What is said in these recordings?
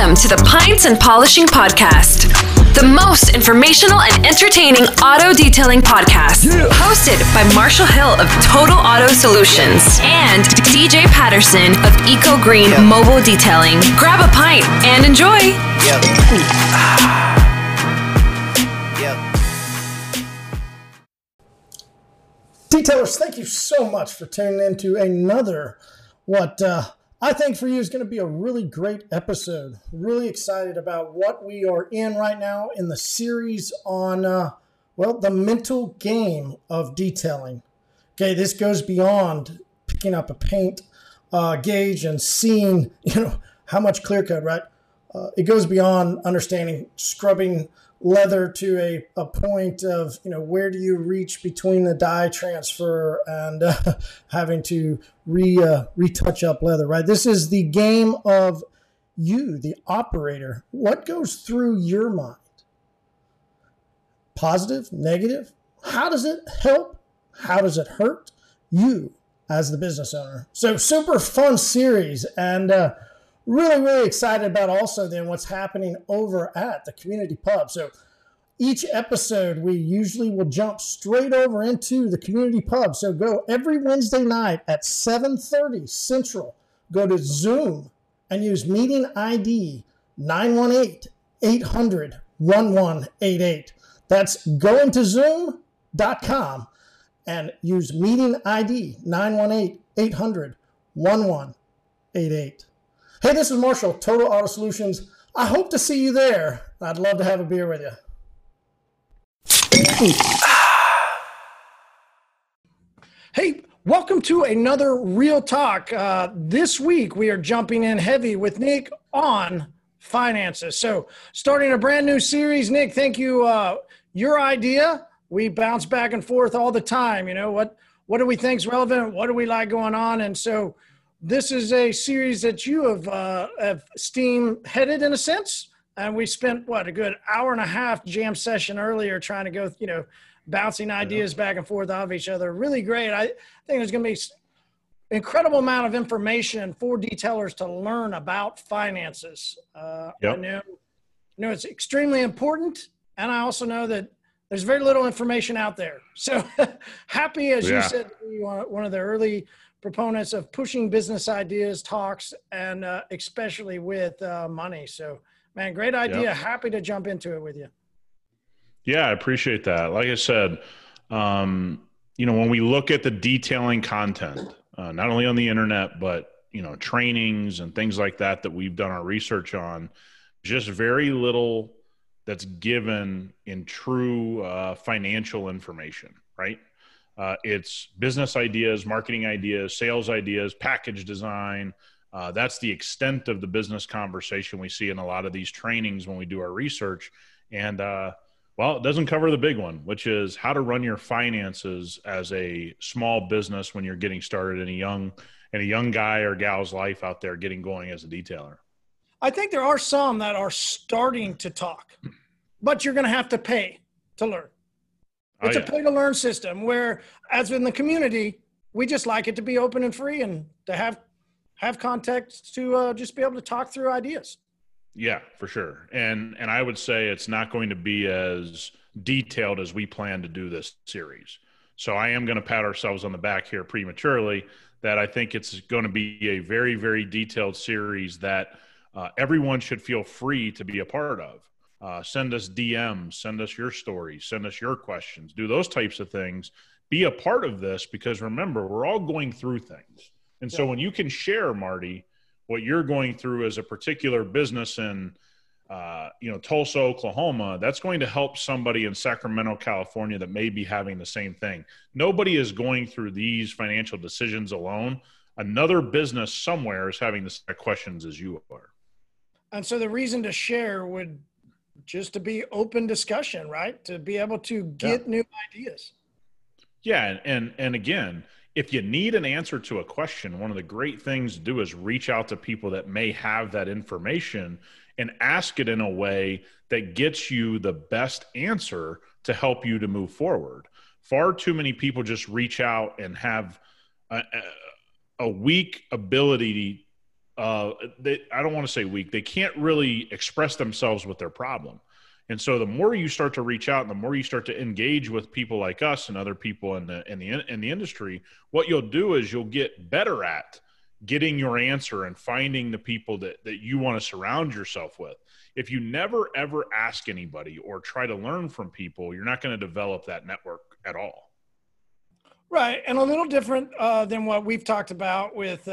Welcome to the Pints and Polishing Podcast, the most informational and entertaining auto detailing podcast, hosted by Marshall Hill of Total Auto Solutions and DJ Patterson of Eco Green Mobile Detailing. Grab a pint and enjoy. Detailers, thank you so much for tuning in to another I think for you is going to be a really great episode. Really excited about what we are in right now in the series on, the mental game of detailing. Okay, this goes beyond picking up a paint gauge and seeing, how much clear coat, right? It goes beyond understanding scrubbing leather to a point of, where do you reach between the dye transfer and having to retouch up leather, right? This is the game of you, the operator. What goes through your mind? Positive, negative? How does it help? How does it hurt you as the business owner? So super fun series, and really, really excited about also then what's happening over at the community pub. So each episode, we usually will jump straight over into the community pub. So go every Wednesday night at 7:30 Central. Go to Zoom and use meeting ID 918-800-1188. That's gointozoom.com and use meeting ID 918-800-1188. Hey, this is Marshall, Total Auto Solutions. I hope to see you there. I'd love to have a beer with you. Hey, welcome to another Real Talk. This week, we are jumping in heavy with Nick on finances. So starting a brand new series, Nick, thank you. Your idea, we bounce back and forth all the time. What do we think is relevant? What do we like going on? And so this is a series that you have steam-headed in a sense, and we spent, a good hour and a half jam session earlier trying to go, bouncing ideas back and forth off each other. Really great. I think there's going to be an incredible amount of information for detailers to learn about finances. I know, it's extremely important, and I also know that there's very little information out there. So happy, as you said, you are one of the early proponents of pushing business ideas, talks, and especially with money. So, man, great idea. Yep. Happy to jump into it with you. Yeah, I appreciate that. Like I said, when we look at the detailing content, not only on the internet, but, trainings and things like that, that we've done our research on, just very little that's given in true financial information, right? It's business ideas, marketing ideas, sales ideas, package design. That's the extent of the business conversation we see in a lot of these trainings when we do our research. And, it doesn't cover the big one, which is how to run your finances as a small business when you're getting started in a young guy or gal's life out there getting going as a detailer. I think there are some that are starting to talk, but you're going to have to pay to learn. It's a pay-to-learn system where, as in the community, we just like it to be open and free and to have context to just be able to talk through ideas. Yeah, for sure. And I would say it's not going to be as detailed as we plan to do this series. So I am going to pat ourselves on the back here prematurely that I think it's going to be a very, very detailed series that everyone should feel free to be a part of. Send us DMs, send us your stories, send us your questions, do those types of things. Be a part of this because remember, we're all going through things. And so when you can share, Marty, what you're going through as a particular business in, Tulsa, Oklahoma, that's going to help somebody in Sacramento, California that may be having the same thing. Nobody is going through these financial decisions alone. Another business somewhere is having the same questions as you are. And so the reason to share would just to be open discussion, right? To be able to get new ideas. Yeah. And again, if you need an answer to a question, one of the great things to do is reach out to people that may have that information and ask it in a way that gets you the best answer to help you to move forward. Far too many people just reach out and have a weak ability I don't want to say weak. They can't really express themselves with their problem. And so the more you start to reach out and the more you start to engage with people like us and other people in the industry, what you'll do is you'll get better at getting your answer and finding the people that you want to surround yourself with. If you never, ever ask anybody or try to learn from people, you're not going to develop that network at all. Right. And a little different than what we've talked about with,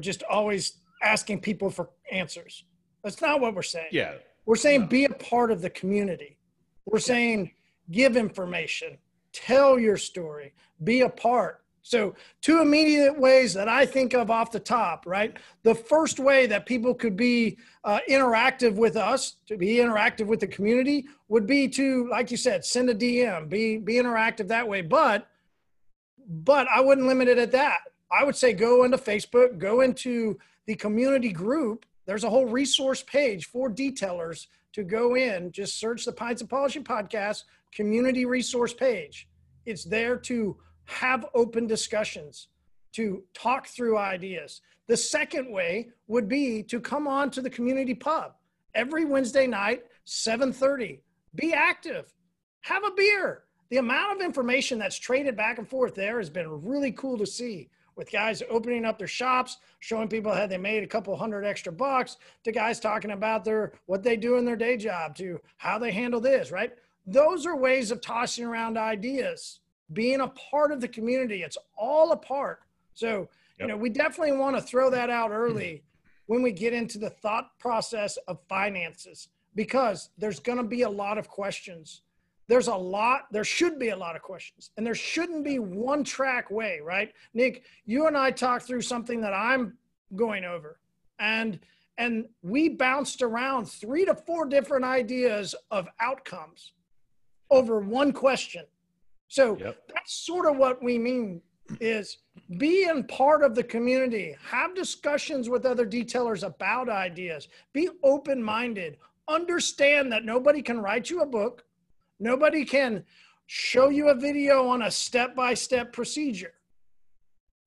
just always asking people for answers. That's not what we're saying. Yeah. We're saying be a part of the community. We're saying give information, tell your story, be a part. So two immediate ways that I think of off the top, right? The first way that people could be interactive with us, to be interactive with the community, would be to, like you said, send a DM, be interactive that way. But I wouldn't limit it at that. I would say go into Facebook, go into the community group. There's a whole resource page for detailers to go in. Just search the Pints and Polishing Podcast community resource page. It's there to have open discussions, to talk through ideas. The second way would be to come on to the community pub every Wednesday night, 7:30. Be active. Have a beer. The amount of information that's traded back and forth there has been really cool to see, with guys opening up their shops, showing people how they made a couple hundred extra bucks, to guys talking about what they do in their day job, to how they handle this, right? Those are ways of tossing around ideas, being a part of the community. It's all a part. So, we definitely want to throw that out early when we get into the thought process of finances, because there's going to be a lot of questions. There should be a lot of questions, and there shouldn't be one track way, right? Nick, you and I talked through something that I'm going over, and we bounced around 3 to 4 different ideas of outcomes over one question. So that's sort of what we mean, is being part of the community, have discussions with other detailers about ideas, be open-minded, understand that nobody can write you a book. Nobody can show you a video on a step-by-step procedure.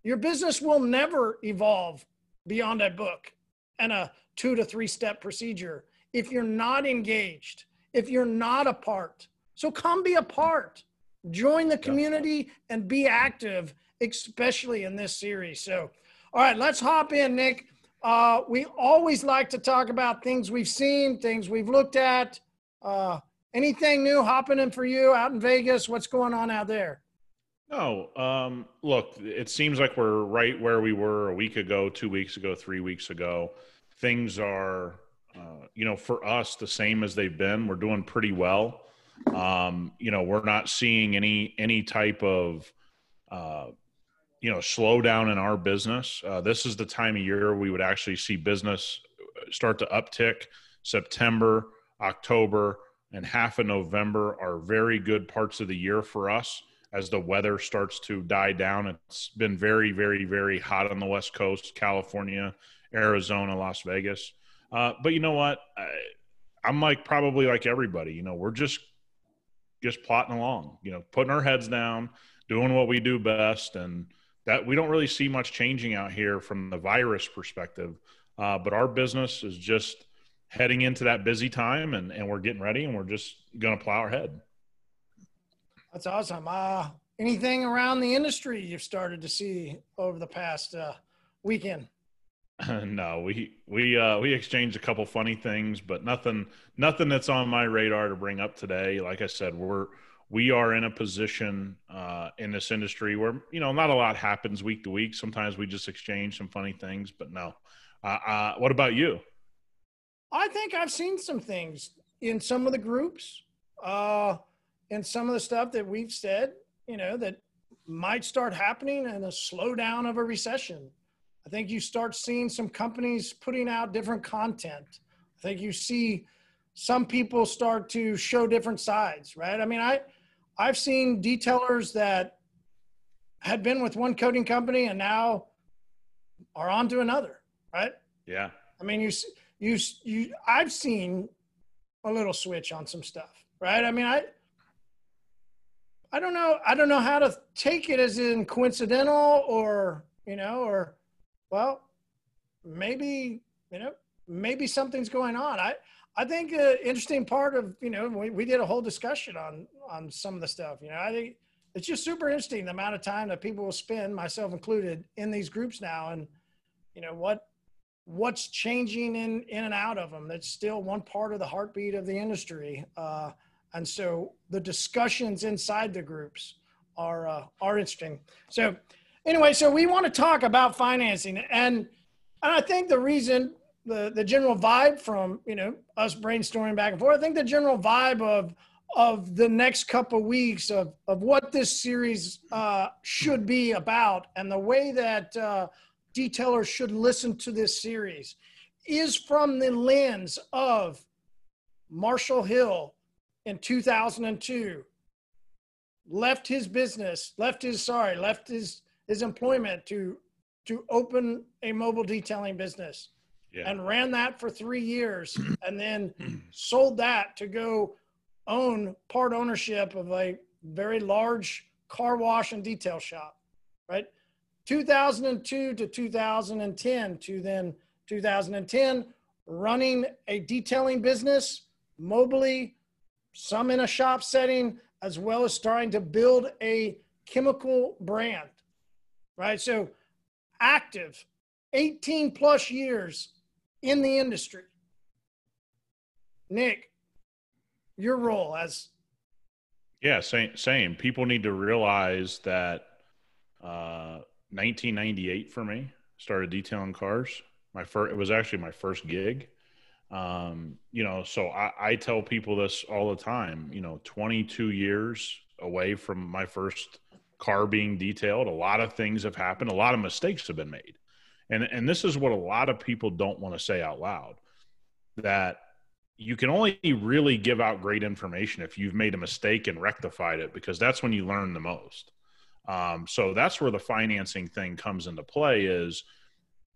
Your business will never evolve beyond a book and a 2 to 3 step procedure if you're not engaged, if you're not a part. So come be a part, join the community, and be active, especially in this series. So, all right, let's hop in, Nick. We always like to talk about things we've seen, things we've looked at. Anything new hopping in for you out in Vegas? What's going on out there? No, look, it seems like we're right where we were a week ago, 2 weeks ago, 3 weeks ago. Things are, for us, the same as they've been. We're doing pretty well. We're not seeing any type of, slowdown in our business. This is the time of year we would actually see business start to uptick. September, October, and half of November are very good parts of the year for us as the weather starts to die down. It's been very, very, very hot on the West Coast, California, Arizona, Las Vegas. But you know what? I'm probably like everybody, we're just plodding along, putting our heads down, doing what we do best. And that we don't really see much changing out here from the virus perspective. But our business is just heading into that busy time, and we're getting ready, and we're just going to plow our head. That's awesome. Anything around the industry you've started to see over the past weekend? No, we exchanged a couple funny things, but nothing that's on my radar to bring up today. Like I said, we are in a position in this industry where, not a lot happens week to week. Sometimes we just exchange some funny things, but no. What about you? I think I've seen some things in some of the groups, and some of the stuff that we've said, that might start happening in a slowdown of a recession. I think you start seeing some companies putting out different content. I think you see some people start to show different sides, right? I mean, I've seen detailers that had been with one coating company and now are on to another, right? Yeah. I mean, I've seen a little switch on some stuff, right? I mean, I don't know. I don't know how to take it as in coincidental or, well, maybe, you know, maybe something's going on. I think an interesting part of, you know, we did a whole discussion on some of the stuff, you know, I think it's just super interesting the amount of time that people will spend, myself included, in these groups now. And, you know, what's changing in and out of them. That's still one part of the heartbeat of the industry. And so the discussions inside the groups are interesting. So anyway, so we want to talk about financing. And I think the reason the general vibe from, you know, us brainstorming back and forth, I think the general vibe of the next couple of weeks of what this series should be about and the way that detailers should listen to this series is from the lens of Marshall Hill in 2002, left his employment to open a mobile detailing business. Yeah. And ran that for 3 years and then sold that to go own part ownership of a very large car wash and detail shop, right? 2002 to 2010 to then 2010, running a detailing business mobily, some in a shop setting, as well as starting to build a chemical brand, right? So active, 18 plus years in the industry. Nick, your role as. Yeah, same. People need to realize that 1998 for me, started detailing cars. It was actually my first gig. You know, so I tell people this all the time, you know, 22 years away from my first car being detailed. A lot of things have happened. A lot of mistakes have been made. And this is what a lot of people don't want to say out loud, that you can only really give out great information if you've made a mistake and rectified it, because that's when you learn the most. So that's where the financing thing comes into play, is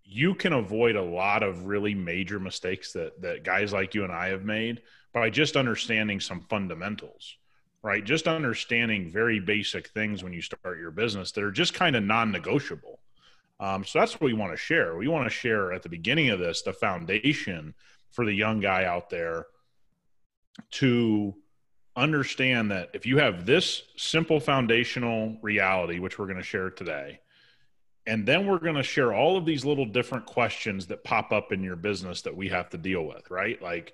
you can avoid a lot of really major mistakes that guys like you and I have made by just understanding some fundamentals, right? Just understanding very basic things when you start your business that are just kind of non-negotiable. So that's what we want to share. We want to share at the beginning of this, the foundation for the young guy out there to understand that if you have this simple foundational reality, which we're going to share today, and then we're going to share all of these little different questions that pop up in your business that we have to deal with, right? Like,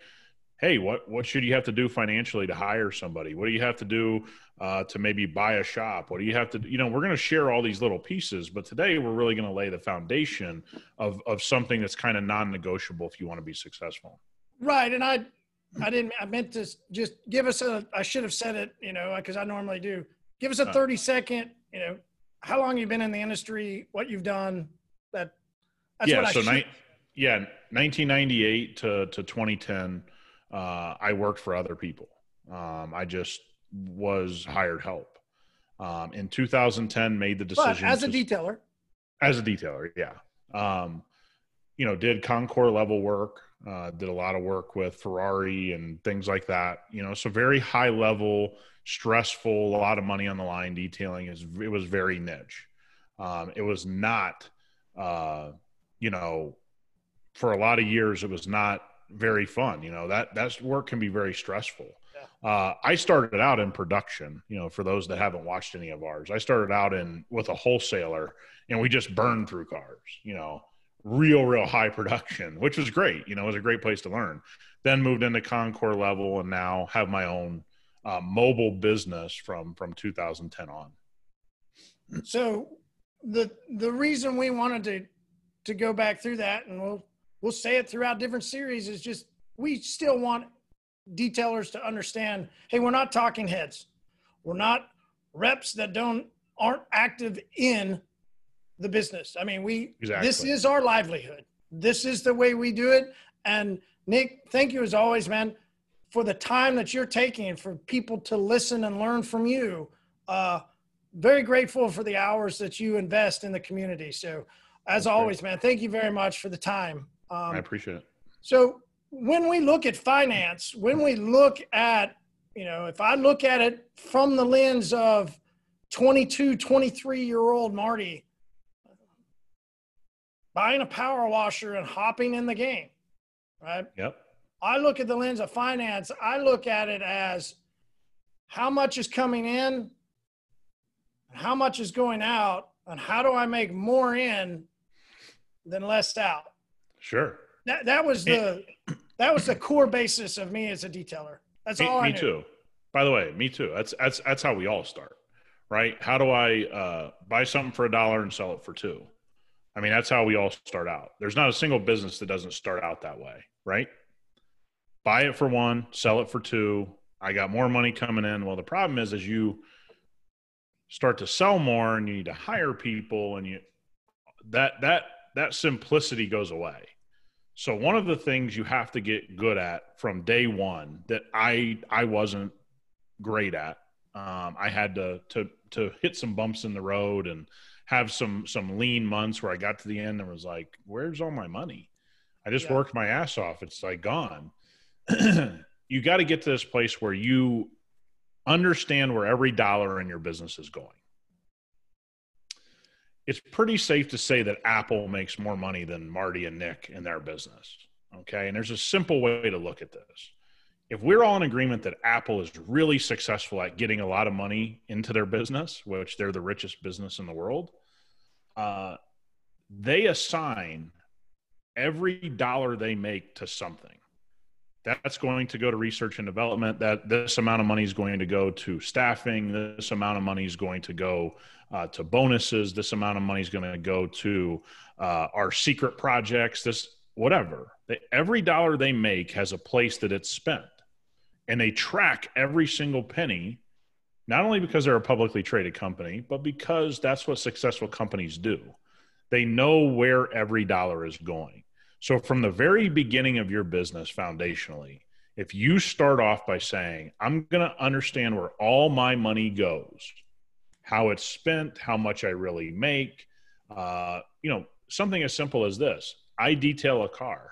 hey, what should you have to do financially to hire somebody? What do you have to do to maybe buy a shop? What do you have to do? You know, we're going to share all these little pieces, but today we're really going to lay the foundation of something that's kind of non-negotiable if you want to be successful. Right. And I meant to just give us I should have said it, you know, because I normally do. Give us a 30-second, you know, how long you've been in the industry, what you've done. That's what I should. 1998 to 2010. I worked for other people. I just was hired help. In 2010, made the decision. But as a detailer? As a detailer, yeah. You know, did Concours level work, did a lot of work with Ferrari and things like that. You know, so very high level, stressful, a lot of money on the line detailing. It was very niche. It was not, you know, for a lot of years, it was not very fun. You know, that's work can be very stressful. Yeah. I started out in production, you know, for those that haven't watched any of ours, I started out with a wholesaler and we just burned through cars, you know, real high production, which was great. You know, it was a great place to learn. Then moved into Concours level and now have my own mobile business from 2010 on. So the reason we wanted to go back through that, and we'll say it throughout different series, is just, we still want detailers to understand, hey, we're not talking heads. We're not reps that aren't active in the business. I mean, Exactly. This is our livelihood. This is the way we do it. And Nick, thank you as always, man, for the time that you're taking for people to listen and learn from you. Very grateful for the hours that you invest in the community. So as always, man, thank you very much for the time. I appreciate it. So when we look at finance, when we look at, you know, if I look at it from the lens of 22, 23-year-old Marty, buying a power washer and hopping in the game, right? Yep. I look at the lens of finance. I look at it as how much is coming in, how much is going out, and how do I make more in than less out? Sure. That was the core basis of me as a detailer. That's all I knew. Me too. By the way, me too. That's how we all start, right? How do I buy something for $1 and sell it for $2? I mean, that's how we all start out. There's not a single business that doesn't start out that way, right? Buy it for $1, sell it for $2. I got more money coming in. Well, the problem is, as you start to sell more and you need to hire people, and that simplicity goes away. So one of the things you have to get good at from day one that I wasn't great at, I had to hit some bumps in the road and have some lean months where I got to the end and was like, where's all my money? I just worked my ass off. It's like gone. You got to get to this place where you understand where every dollar in your business is going. It's pretty safe to say that Apple makes more money than Marty and Nick in their business. Okay. And there's a simple way to look at this. If we're all in agreement that Apple is really successful at getting a lot of money into their business, which they're the richest business in the world, they assign every dollar they make to something. That's going to go to research and development. That this amount of money is going to go to staffing. This amount of money is going to go to bonuses. This amount of money is going to go to our secret projects, this, whatever. Every dollar they make has a place that it's spent. And they track every single penny, not only because they're a publicly traded company, but because that's what successful companies do. They know where every dollar is going. So from the very beginning of your business, foundationally, if you start off by saying, I'm going to understand where all my money goes, how it's spent, how much I really make, something as simple as this. I detail a car.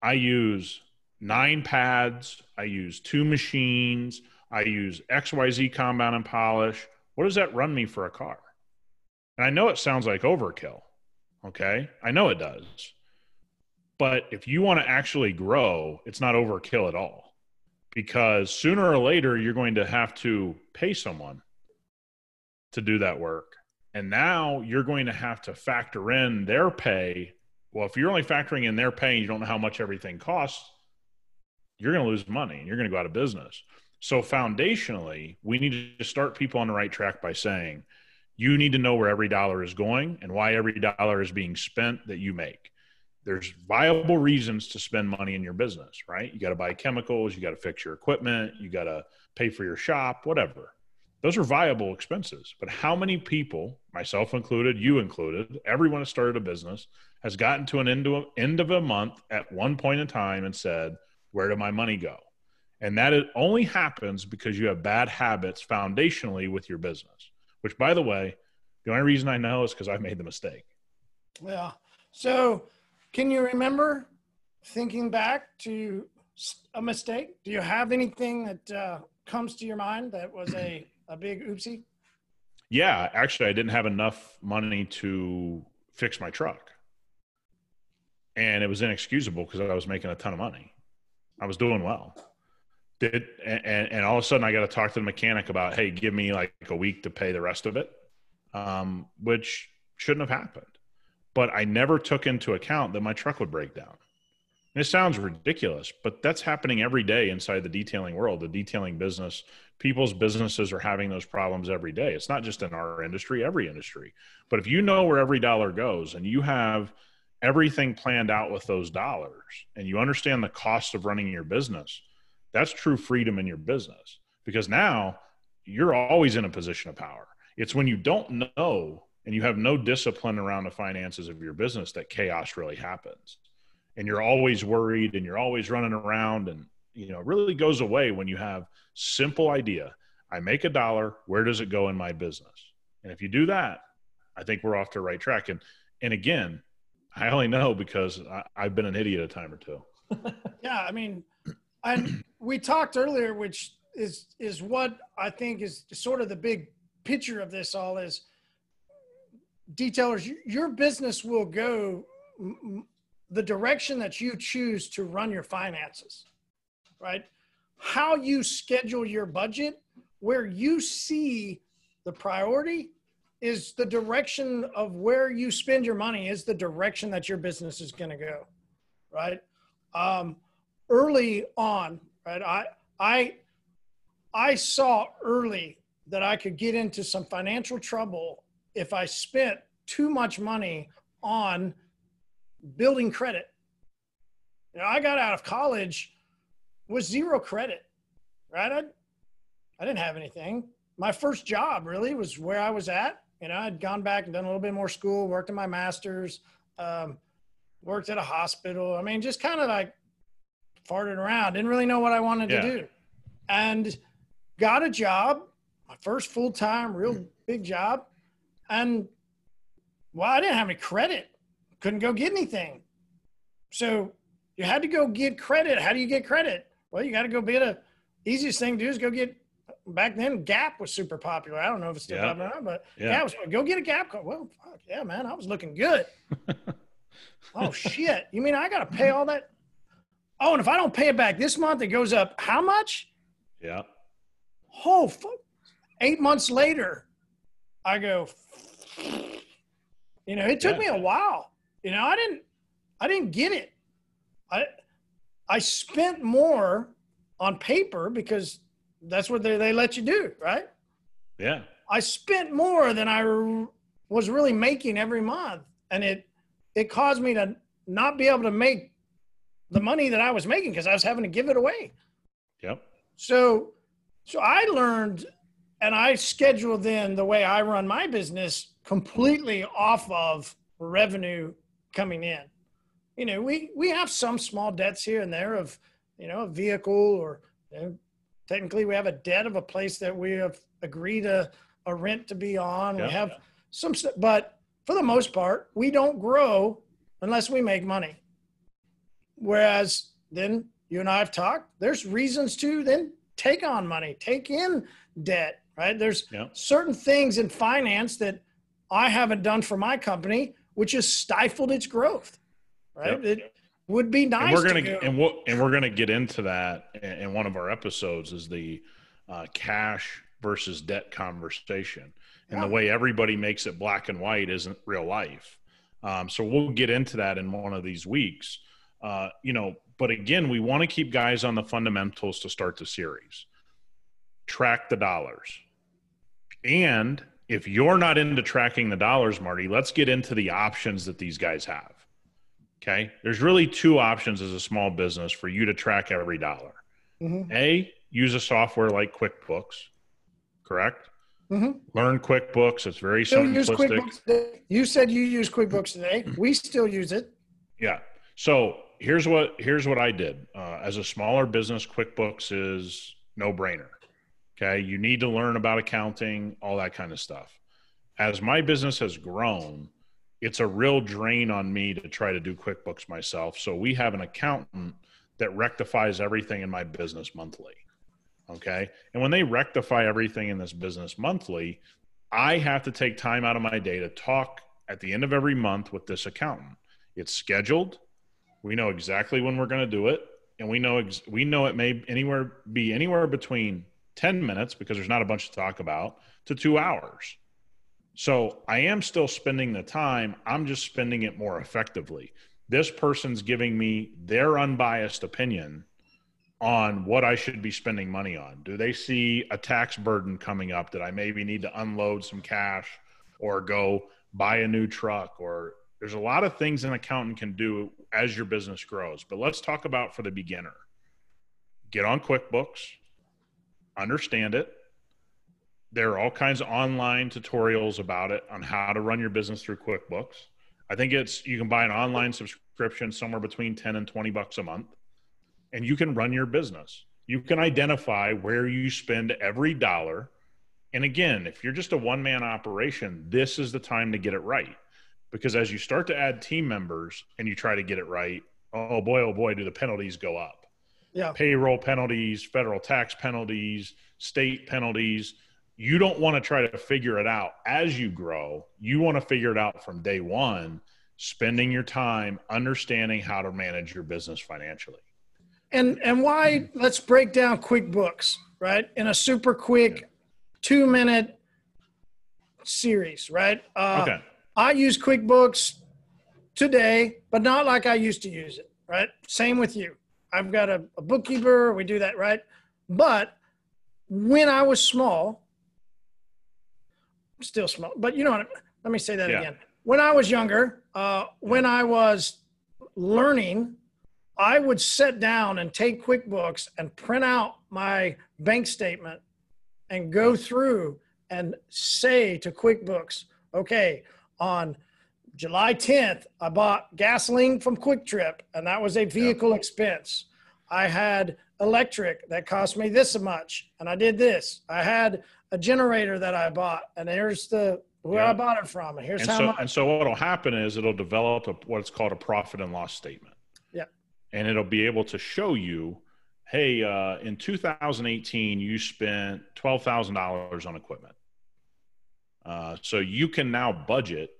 I use 9 pads. I use 2 machines. I use XYZ compound and polish. What does that run me for a car? And I know it sounds like overkill. Okay. I know it does. But if you want to actually grow, it's not overkill at all, because sooner or later, you're going to have to pay someone to do that work. And now you're going to have to factor in their pay. Well, if you're only factoring in their pay and you don't know how much everything costs, you're going to lose money and you're going to go out of business. So foundationally, we need to start people on the right track by saying, you need to know where every dollar is going and why every dollar is being spent that you make. There's viable reasons to spend money in your business, right? You got to buy chemicals, you got to fix your equipment, you got to pay for your shop, whatever. Those are viable expenses. But how many people, myself included, you included, everyone that started a business has gotten to an end of a month at one point in time and said, where did my money go? And that it only happens because you have bad habits foundationally with your business, which, by the way, the only reason I know is because I made the mistake. Yeah. So can you remember thinking back to a mistake? Do you have anything that comes to your mind that was a big oopsie? Yeah, actually, I didn't have enough money to fix my truck. And it was inexcusable because I was making a ton of money. I was doing well. And all of a sudden, I got to talk to the mechanic about, hey, give me like a week to pay the rest of it, which shouldn't have happened. But I never took into account that my truck would break down. And it sounds ridiculous, but that's happening every day inside the detailing world, the detailing business. People's businesses are having those problems every day. It's not just in our industry, every industry. But if you know where every dollar goes and you have everything planned out with those dollars and you understand the cost of running your business, that's true freedom in your business, because now you're always in a position of power. It's when you don't know and you have no discipline around the finances of your business that chaos really happens. And you're always worried and you're always running around, and it really goes away when you have simple idea. I make $1, where does it go in my business? And if you do that, I think we're off to the right track. And again, I only know because I've been an idiot a time or two. Yeah. I mean, and we talked earlier, which is what I think is sort of the big picture of this all is, detailers, your business will go the direction that you choose to run your finances, right? How you schedule your budget, where you see the priority is the direction of where you spend your money is the direction that your business is going to go, right? Early on, right? I saw early that I could get into some financial trouble if I spent too much money on building credit. You know, I got out of college with zero credit, right? I didn't have anything. My first job really was where I was at. You know, I'd gone back and done a little bit more school, worked in my master's, worked at a hospital. I mean, just kind of like farted around, didn't really know what I wanted to do. And got a job, my first full-time, real big job. And well, I didn't have any credit. Couldn't go get anything. So you had to go get credit. How do you get credit? Well, you got to go be the easiest thing to do is go get, back then Gap was super popular. I don't know if it's still popular, but Gap was, go get a Gap card. Well, fuck yeah, man, I was looking good. Oh shit. You mean I got to pay all that? Oh, and if I don't pay it back this month, it goes up how much? Yeah. Oh, fuck. 8 months later, I go, you know, it took me a while. You know, I didn't get it. I spent more on paper because that's what they let you do, right? Yeah. I spent more than I was really making every month. And it caused me to not be able to make the money that I was making because I was having to give it away. Yep. So I learned, and I scheduled then the way I run my business completely off of revenue coming in. You know, we have some small debts here and there of, you know, a vehicle or, you know, technically we have a debt of a place that we have agreed a rent to be on. Yeah, we have some, but for the most part, we don't grow unless we make money. Whereas then you and I have talked, there's reasons to then take on money, take in debt, right? There's certain things in finance that I haven't done for my company, which has stifled its growth, right? Yep. It would be nice. And we're going to get into that in one of our episodes is the cash versus debt conversation. And the way everybody makes it black and white isn't real life. So we'll get into that in one of these weeks. You know, but again, we want to keep guys on the fundamentals to start the series. Track the dollars. And if you're not into tracking the dollars, Marty, let's get into the options that these guys have. Okay. There's really two options as a small business for you to track every dollar. Mm-hmm. A, use a software like QuickBooks, correct? Mm-hmm. Learn QuickBooks. It's very simplistic. You said you use QuickBooks today. We still use it. Yeah. So here's what I did. As a smaller business, QuickBooks is no brainer. Okay. You need to learn about accounting, all that kind of stuff. As my business has grown, it's a real drain on me to try to do QuickBooks myself. So we have an accountant that rectifies everything in my business monthly. Okay. And when they rectify everything in this business monthly, I have to take time out of my day to talk at the end of every month with this accountant. It's scheduled. We know exactly when we're going to do it. And we know it may be anywhere between 10 minutes because there's not a bunch to talk about to 2 hours. So I am still spending the time. I'm just spending it more effectively. This person's giving me their unbiased opinion on what I should be spending money on. Do they see a tax burden coming up that I maybe need to unload some cash or go buy a new truck? Or there's a lot of things an accountant can do as your business grows. But let's talk about for the beginner. Get on QuickBooks, understand it. There are all kinds of online tutorials about it on how to run your business through QuickBooks. I think you can buy an online subscription somewhere between 10 and 20 bucks a month, and you can run your business. You can identify where you spend every dollar. And again, if you're just a one-man operation, this is the time to get it right. Because as you start to add team members and you try to get it right, oh boy, do the penalties go up. Yeah. Payroll penalties, federal tax penalties, state penalties. you don't want to try to figure it out as you grow. You want to figure it out from day one, spending your time understanding how to manage your business financially. And why, let's break down QuickBooks, right? In a super quick 2-minute series, right? Okay. I use QuickBooks today, but not like I used to use it, right? Same with you. I've got a bookkeeper, we do that, right? But when I was small, still small, but you know what, let me say that again. When I was younger, when I was learning, I would sit down and take QuickBooks and print out my bank statement and go through and say to QuickBooks, okay, on July 10th, I bought gasoline from Quick Trip, and that was a vehicle expense. I had electric that cost me this much, and I did this. I had a generator that I bought, and here's the where I bought it from, and here's how much. And so what'll happen is it'll develop what's called a profit and loss statement. Yeah. And it'll be able to show you, hey, in 2018, you spent $12,000 on equipment. So you can now budget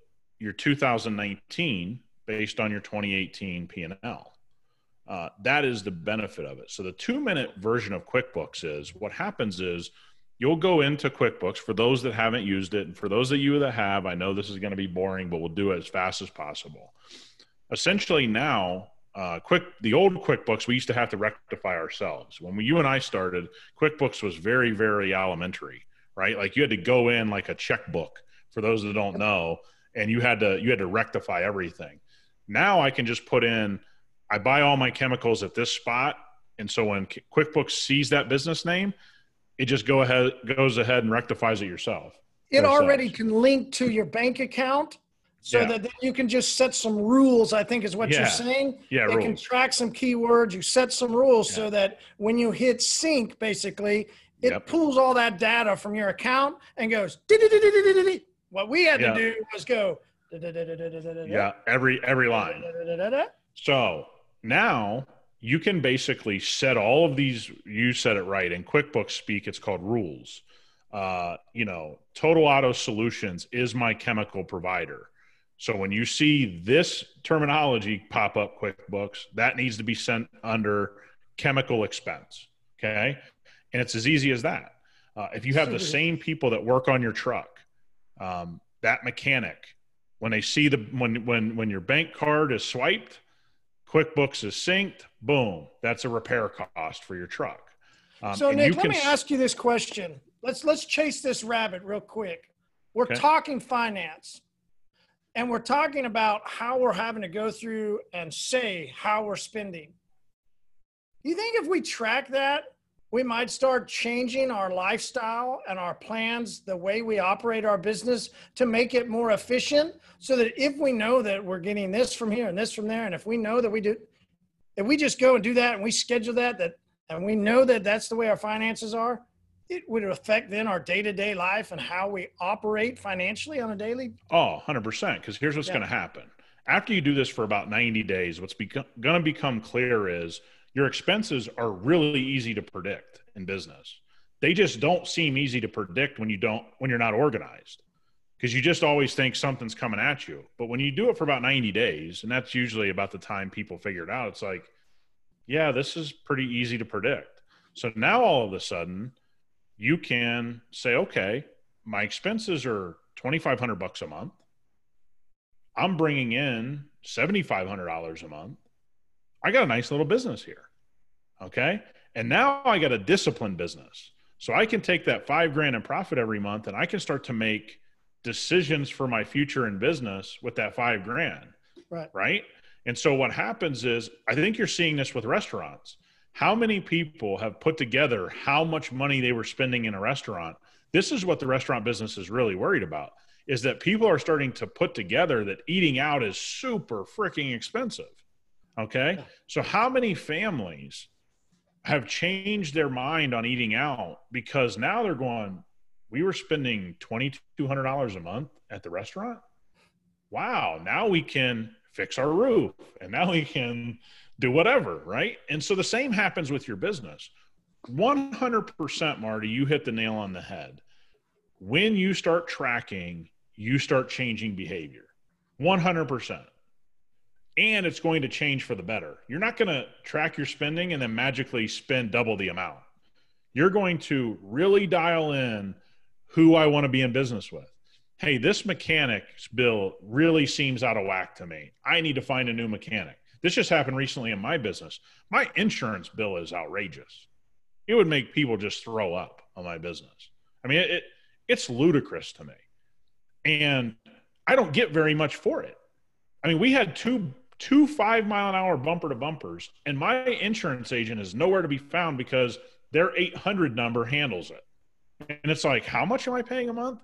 your 2019 based on your 2018 P&L. That is the benefit of it. So the 2-minute version of QuickBooks is what happens is you'll go into QuickBooks for those that haven't used it. And for those of you that have, I know this is going to be boring, but we'll do it as fast as possible. Essentially now, the old QuickBooks, we used to have to rectify ourselves. When you and I started, QuickBooks was very, very elementary, right? Like you had to go in like a checkbook for those that don't know, and you had to rectify everything. Now I can just put in, I buy all my chemicals at this spot. And so when QuickBooks sees that business name, it just goes ahead and rectifies it yourself. It already can link to your bank account. So that then you can just set some rules, I think is what you're saying. Yeah, it can track some keywords. You set some rules so that when you hit sync, basically, it pulls all that data from your account and goes, what we had to do was go. Yeah, every line. So now you can basically set all of these, you said it right, in QuickBooks speak, it's called rules. Total Auto Solutions is my chemical provider. So when you see this terminology pop up QuickBooks, that needs to be sent under chemical expense, okay? And it's as easy as that. If you have the same people that work on your truck, that mechanic, when they see when your bank card is swiped, QuickBooks is synced, boom, that's a repair cost for your truck. So Nick, let me ask you this question. Let's chase this rabbit real quick. We're talking finance. And we're talking about how we're having to go through and say how we're spending. Do you think if we track that, we might start changing our lifestyle and our plans, the way we operate our business to make it more efficient so that if we know that we're getting this from here and this from there, and if we know that we do, if we just go and do that and we schedule that, and we know that that's the way our finances are, it would affect then our day-to-day life and how we operate financially on a daily. Oh, 100%. Because here's what's going to happen. After you do this for about 90 days, what's going to become clear is your expenses are really easy to predict in business. They just don't seem easy to predict when you're not organized, because you just always think something's coming at you. But when you do it for about 90 days, and that's usually about the time people figure it out, it's like, yeah, this is pretty easy to predict. So now all of a sudden, you can say, okay, my expenses are $2,500 a month. I'm bringing in $7,500 a month. I got a nice little business here. Okay. And now I got a disciplined business. So I can take that $5,000 in profit every month and I can start to make decisions for my future in business with that $5,000. Right. And so what happens is, I think you're seeing this with restaurants. How many people have put together how much money they were spending in a restaurant? This is what the restaurant business is really worried about, is that people are starting to put together that eating out is super freaking expensive. Okay. So how many families have changed their mind on eating out because now they're going, we were spending $2,200 a month at the restaurant. Wow. Now we can fix our roof and now we can do whatever, right? And so the same happens with your business. 100%, Marty, you hit the nail on the head. When you start tracking, you start changing behavior 100%. And it's going to change for the better. You're not going to track your spending and then magically spend double the amount. You're going to really dial in who I want to be in business with. Hey, this mechanic's bill really seems out of whack to me. I need to find a new mechanic. This just happened recently in my business. My insurance bill is outrageous. It would make people just throw up on my business. I mean, it's ludicrous to me. And I don't get very much for it. I mean, we had two 5-mile-an-hour bumper to bumpers, and my insurance agent is nowhere to be found because their 800 number handles it. And it's like, how much am I paying a month?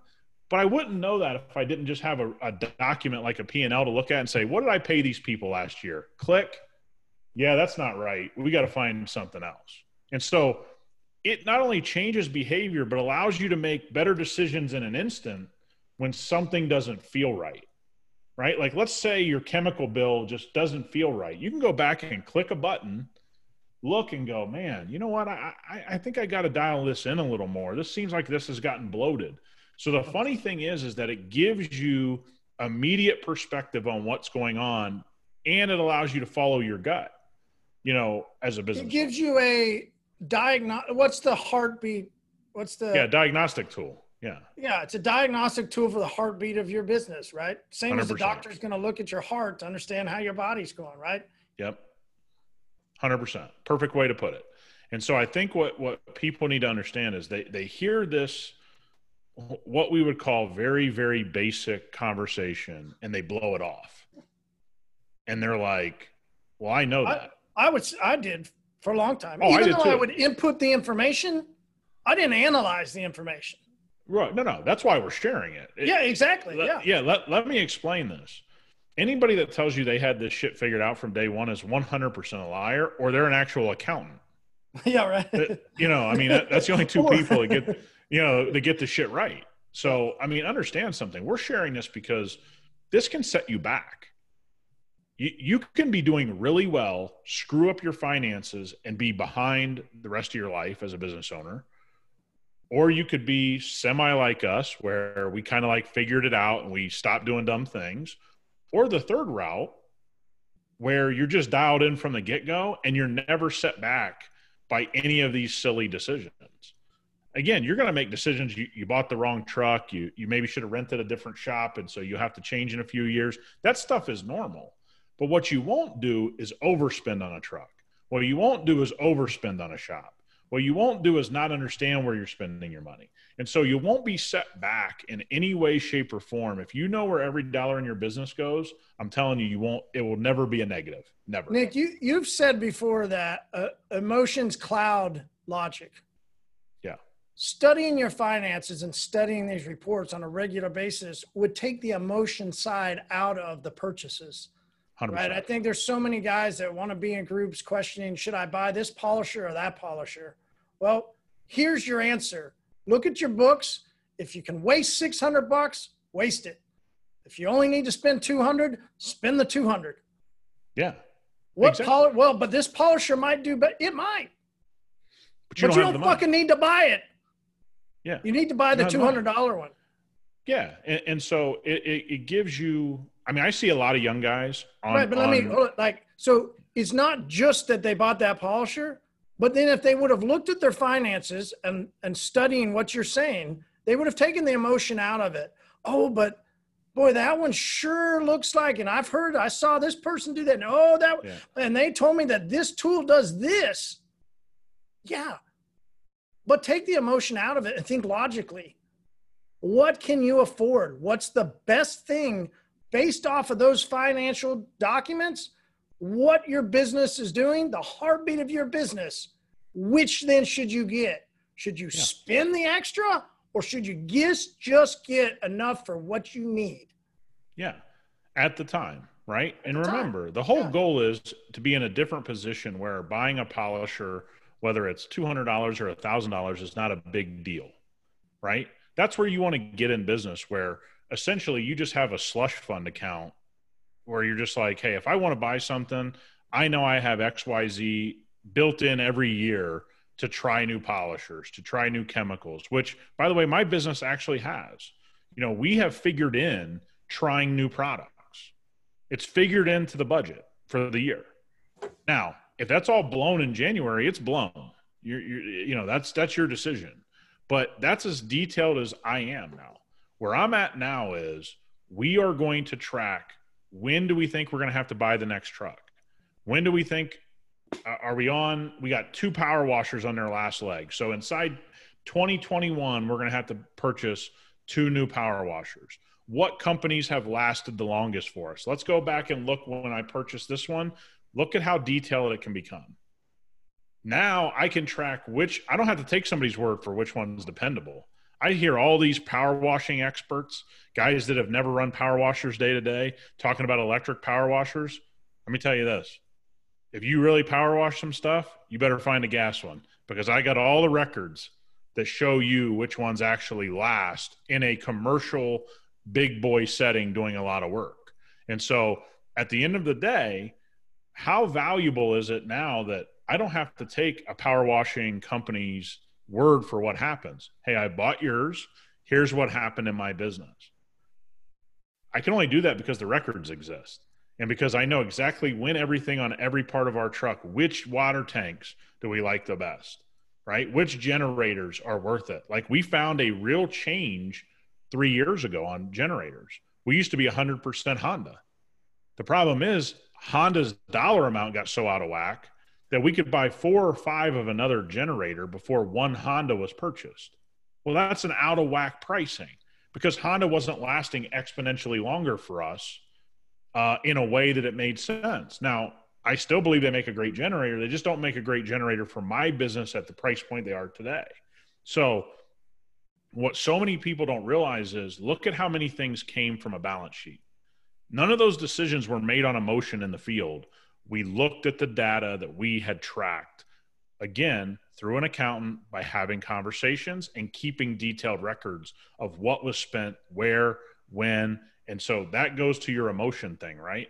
But I wouldn't know that if I didn't just have a document like a P&L to look at and say, what did I pay these people last year? Click. Yeah, that's not right. We got to find something else. And so it not only changes behavior, but allows you to make better decisions in an instant when something doesn't feel right. Right? Like, let's say your chemical bill just doesn't feel right. You can go back and click a button, look and go, man, you know what? I think I got to dial this in a little more. This seems like this has gotten bloated. So the funny thing is that it gives you immediate perspective on what's going on, and it allows you to follow your gut, you know, as a business. It gives you a diagnostic. What's the heartbeat? What's the diagnostic tool? Yeah. Yeah. It's a diagnostic tool for the heartbeat of your business, right? Same 100%. As the doctor's going to look at your heart to understand how your body's going, right? Yep. 100%. Perfect way to put it. And so I think what people need to understand is they hear this, what we would call very, very basic conversation, and they blow it off. And they're like, well, I know that. I did for a long time. Oh, even though I would input the information, I didn't analyze the information. Right. No. That's why we're sharing it. Yeah, exactly. Yeah. Let me explain this. Anybody that tells you they had this shit figured out from day one is 100% a liar, or they're an actual accountant. Yeah. Right. That's the only two people that get, they get the shit right. So, I mean, understand something. We're sharing this because this can set you back. You can be doing really well, screw up your finances, and be behind the rest of your life as a business owner. Or you could be semi like us, where we kind of like figured it out and we stopped doing dumb things. Or the third route, where you're just dialed in from the get-go and you're never set back by any of these silly decisions. Again, you're going to make decisions. You bought the wrong truck. You maybe should have rented a different shop. And so you have to change in a few years. That stuff is normal. But what you won't do is overspend on a truck. What you won't do is overspend on a shop. What you won't do is not understand where you're spending your money. And so you won't be set back in any way, shape, or form. If you know where every dollar in your business goes, I'm telling you, it will never be a negative. Never. Nick, you've said before that emotions cloud logic. Yeah. Studying your finances and studying these reports on a regular basis would take the emotion side out of the purchases. 100%. Right. I think there's so many guys that want to be in groups questioning, should I buy this polisher or that polisher? Well, here's your answer. Look at your books. If you can waste $600, waste it. If you only need to spend 200, spend the 200. Yeah. But this polisher might do, but it might. But you don't fucking need to buy it. Yeah. You need to buy the $200 one. Yeah. And so it gives you, I mean, I see a lot of young guys on. Right, but so it's not just that they bought that polisher, but then if they would have looked at their finances and studying what you're saying, they would have taken the emotion out of it. Oh, but boy, that one sure looks like, and I saw this person do that. And and they told me that this tool does this. Yeah. But take the emotion out of it and think logically. What can you afford? What's the best thing? Based off of those financial documents, what your business is doing, the heartbeat of your business, which then should you get? Should you spend the extra, or should you just get enough for what you need? Yeah, at the time, right? And remember, the whole goal is to be in a different position where buying a polisher, whether it's $200 or $1,000, is not a big deal, right? That's where you want to get in business, where essentially you just have a slush fund account where you're just like, hey, if I want to buy something, I know I have XYZ built in every year to try new polishers, to try new chemicals, which, by the way, my business actually has. You know, we have figured in trying new products. It's figured into the budget for the year. Now, if that's all blown in January, it's blown. You know, that's your decision. But that's as detailed as I am now. Where I'm at now is we are going to track, when do we think we're going to have to buy the next truck? When do we think, are we on? We got 2 power washers on their last leg. So inside 2021, we're going to have to purchase 2 new power washers. What companies have lasted the longest for us? Let's go back and look when I purchased this one. Look at how detailed it can become. Now I can track which, I don't have to take somebody's word for which one's dependable. I hear all these power washing experts, guys that have never run power washers day to day, talking about electric power washers. Let me tell you this. If you really power wash some stuff, you better find a gas one, because I got all the records that show you which ones actually last in a commercial big boy setting doing a lot of work. And so at the end of the day, how valuable is it now that I don't have to take a power washing company's word for what happens? Hey, I bought yours. Here's what happened in my business. I can only do that because the records exist. And because I know exactly when everything on every part of our truck, which water tanks do we like the best, right? Which generators are worth it? Like, we found a real change 3 years ago on generators. We used to be 100% Honda. The problem is Honda's dollar amount got so out of whack that we could buy 4 or 5 of another generator before one Honda was purchased. Well, that's an out of whack pricing, because Honda wasn't lasting exponentially longer for us in a way that it made sense. Now, I still believe they make a great generator. They just don't make a great generator for my business at the price point they are today. So what so many people don't realize is, look at how many things came from a balance sheet. None of those decisions were made on emotion in the field. We looked at the data that we had tracked, again, through an accountant, by having conversations and keeping detailed records of what was spent, where, when. And so that goes to your emotion thing, right?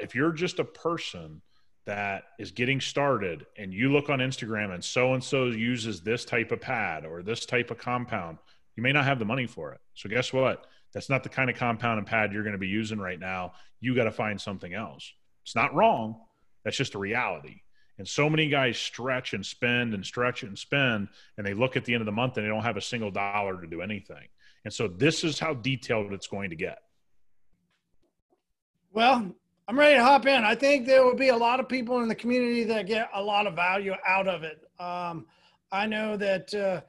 If you're just a person that is getting started and you look on Instagram and so-and-so uses this type of pad or this type of compound, you may not have the money for it. So guess what? That's not the kind of compound and pad you're going to be using right now. You got to find something else. It's not wrong. That's just a reality. And so many guys stretch and spend and stretch and spend, and they look at the end of the month and they don't have a single dollar to do anything. And so this is how detailed it's going to get. Well, I'm ready to hop in. I think there will be a lot of people in the community that get a lot of value out of it. I know that,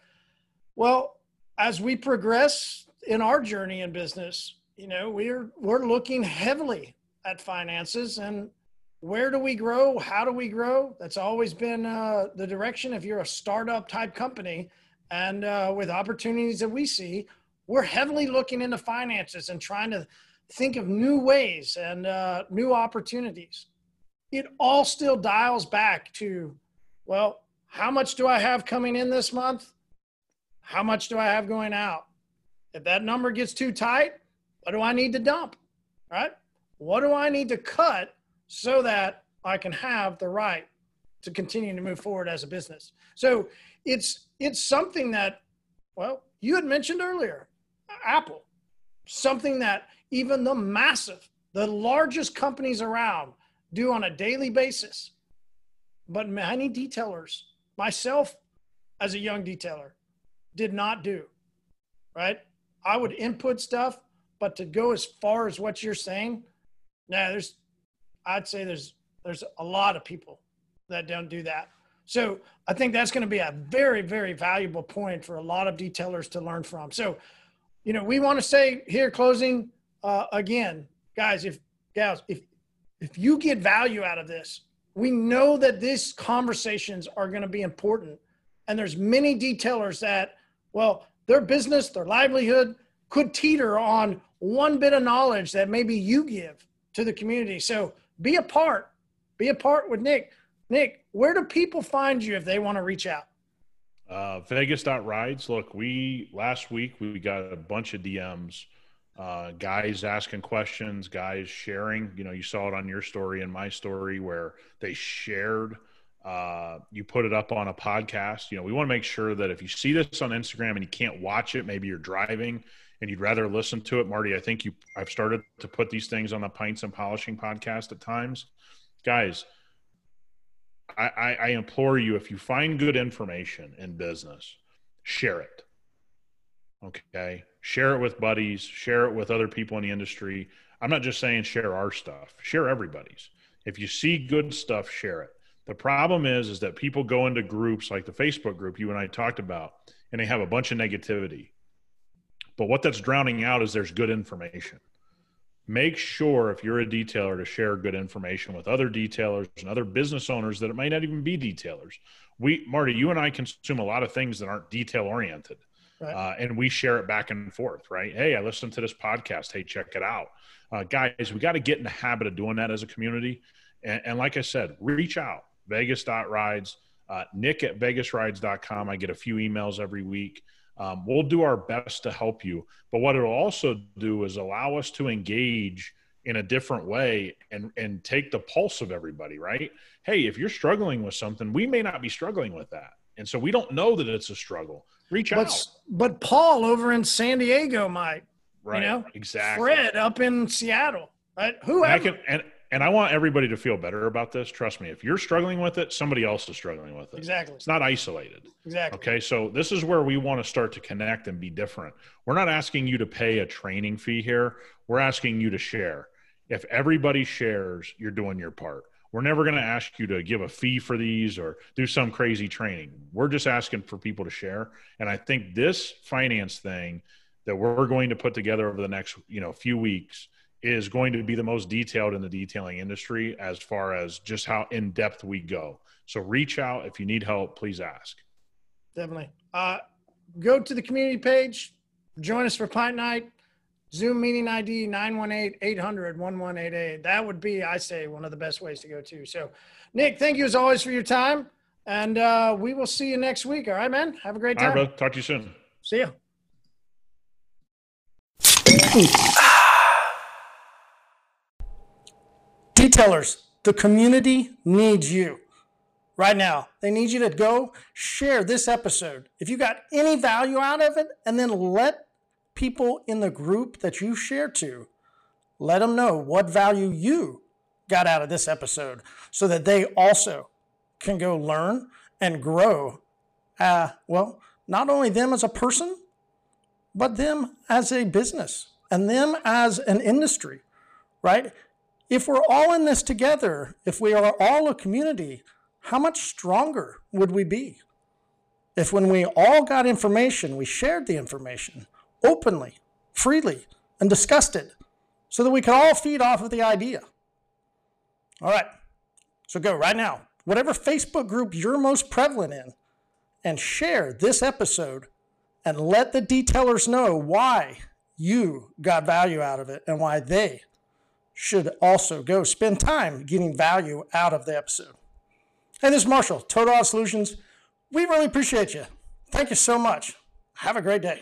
well, as we progress in our journey in business, you know, we're looking heavily at finances and where do we grow? How do we grow? That's always been the direction. If you're a startup type company, and with opportunities that we see, we're heavily looking into finances and trying to think of new ways and new opportunities. It all still dials back to, well, how much do I have coming in this month? How much do I have going out? If that number gets too tight, what do I need to dump, right? What do I need to cut so that I can have the right to continue to move forward as a business? So it's something that, well, you had mentioned earlier, Apple, something that even the massive, the largest companies around do on a daily basis. But many detailers, myself as a young detailer, did not do, right? I would input stuff, but to go as far as what you're saying, now I'd say there's a lot of people that don't do that. So I think that's going to be a very, very valuable point for a lot of detailers to learn from. So, you know, we want to say here, closing, again, guys, gals, if you get value out of this, we know that these conversations are going to be important. And there's many detailers that, well, their business, their livelihood could teeter on one bit of knowledge that maybe you give to the community. So be a part with Nick. Nick, where do people find you if they want to reach out? Vegas.rides. Look, last week we got a bunch of DMs, guys asking questions, guys sharing, you know, you saw it on your story and my story where they shared You put it up on a podcast. You know, we want to make sure that if you see this on Instagram and you can't watch it, maybe you're driving and you'd rather listen to it. Marty, I think I've started to put these things on the Pints and Polishing podcast at times. Guys, I implore you, if you find good information in business, share it. Okay. Share it with buddies, share it with other people in the industry. I'm not just saying share our stuff, share everybody's. If you see good stuff, share it. The problem is that people go into groups like the Facebook group you and I talked about, and they have a bunch of negativity. But what that's drowning out is there's good information. Make sure if you're a detailer to share good information with other detailers and other business owners that it might not even be detailers. Marty, you and I consume a lot of things that aren't detail oriented. Right. And we share it back and forth, right? Hey, I listened to this podcast. Hey, check it out. Guys, we got to get in the habit of doing that as a community. And like I said, reach out. Vegas.rides, Nick at VegasRides.com. I get a few emails every week. We'll do our best to help you. But what it'll also do is allow us to engage in a different way and take the pulse of everybody, right? Hey, if you're struggling with something, we may not be struggling with that. And so we don't know that it's a struggle. Reach out. But Paul over in San Diego might. Right, you know, exactly. Fred up in Seattle. Right? Whoever. And I want everybody to feel better about this. Trust me, if you're struggling with it, somebody else is struggling with it. Exactly. It's not isolated. Exactly. Okay. So this is where we want to start to connect and be different. We're not asking you to pay a training fee here. We're asking you to share. If everybody shares, you're doing your part. We're never going to ask you to give a fee for these or do some crazy training. We're just asking for people to share. And I think this finance thing that we're going to put together over the next, few weeks is going to be the most detailed in the detailing industry as far as just how in depth we go. So reach out. If you need help, please ask. Definitely. Go to the community page, join us for Pint Night, Zoom meeting ID 918-800-1188. That would be, I say, one of the best ways to go to. So Nick, thank you as always for your time. And we will see you next week. All right, man. Have a great time. All right, bro. Talk to you soon. See ya. Detailers, the community needs you right now. They need you to go share this episode. If you got any value out of it, and then let people in the group that you share to, let them know what value you got out of this episode so that they also can go learn and grow. Not only them as a person, but them as a business and them as an industry, right? If we're all in this together, if we are all a community, how much stronger would we be? If when we all got information, we shared the information openly, freely, and discussed it so that we could all feed off of the idea. All right, so go right now, whatever Facebook group you're most prevalent in, and share this episode and let the detailers know why you got value out of it and why they should also go spend time getting value out of the episode. Hey, this is Marshall, Total Auto Solutions. We really appreciate you. Thank you so much. Have a great day.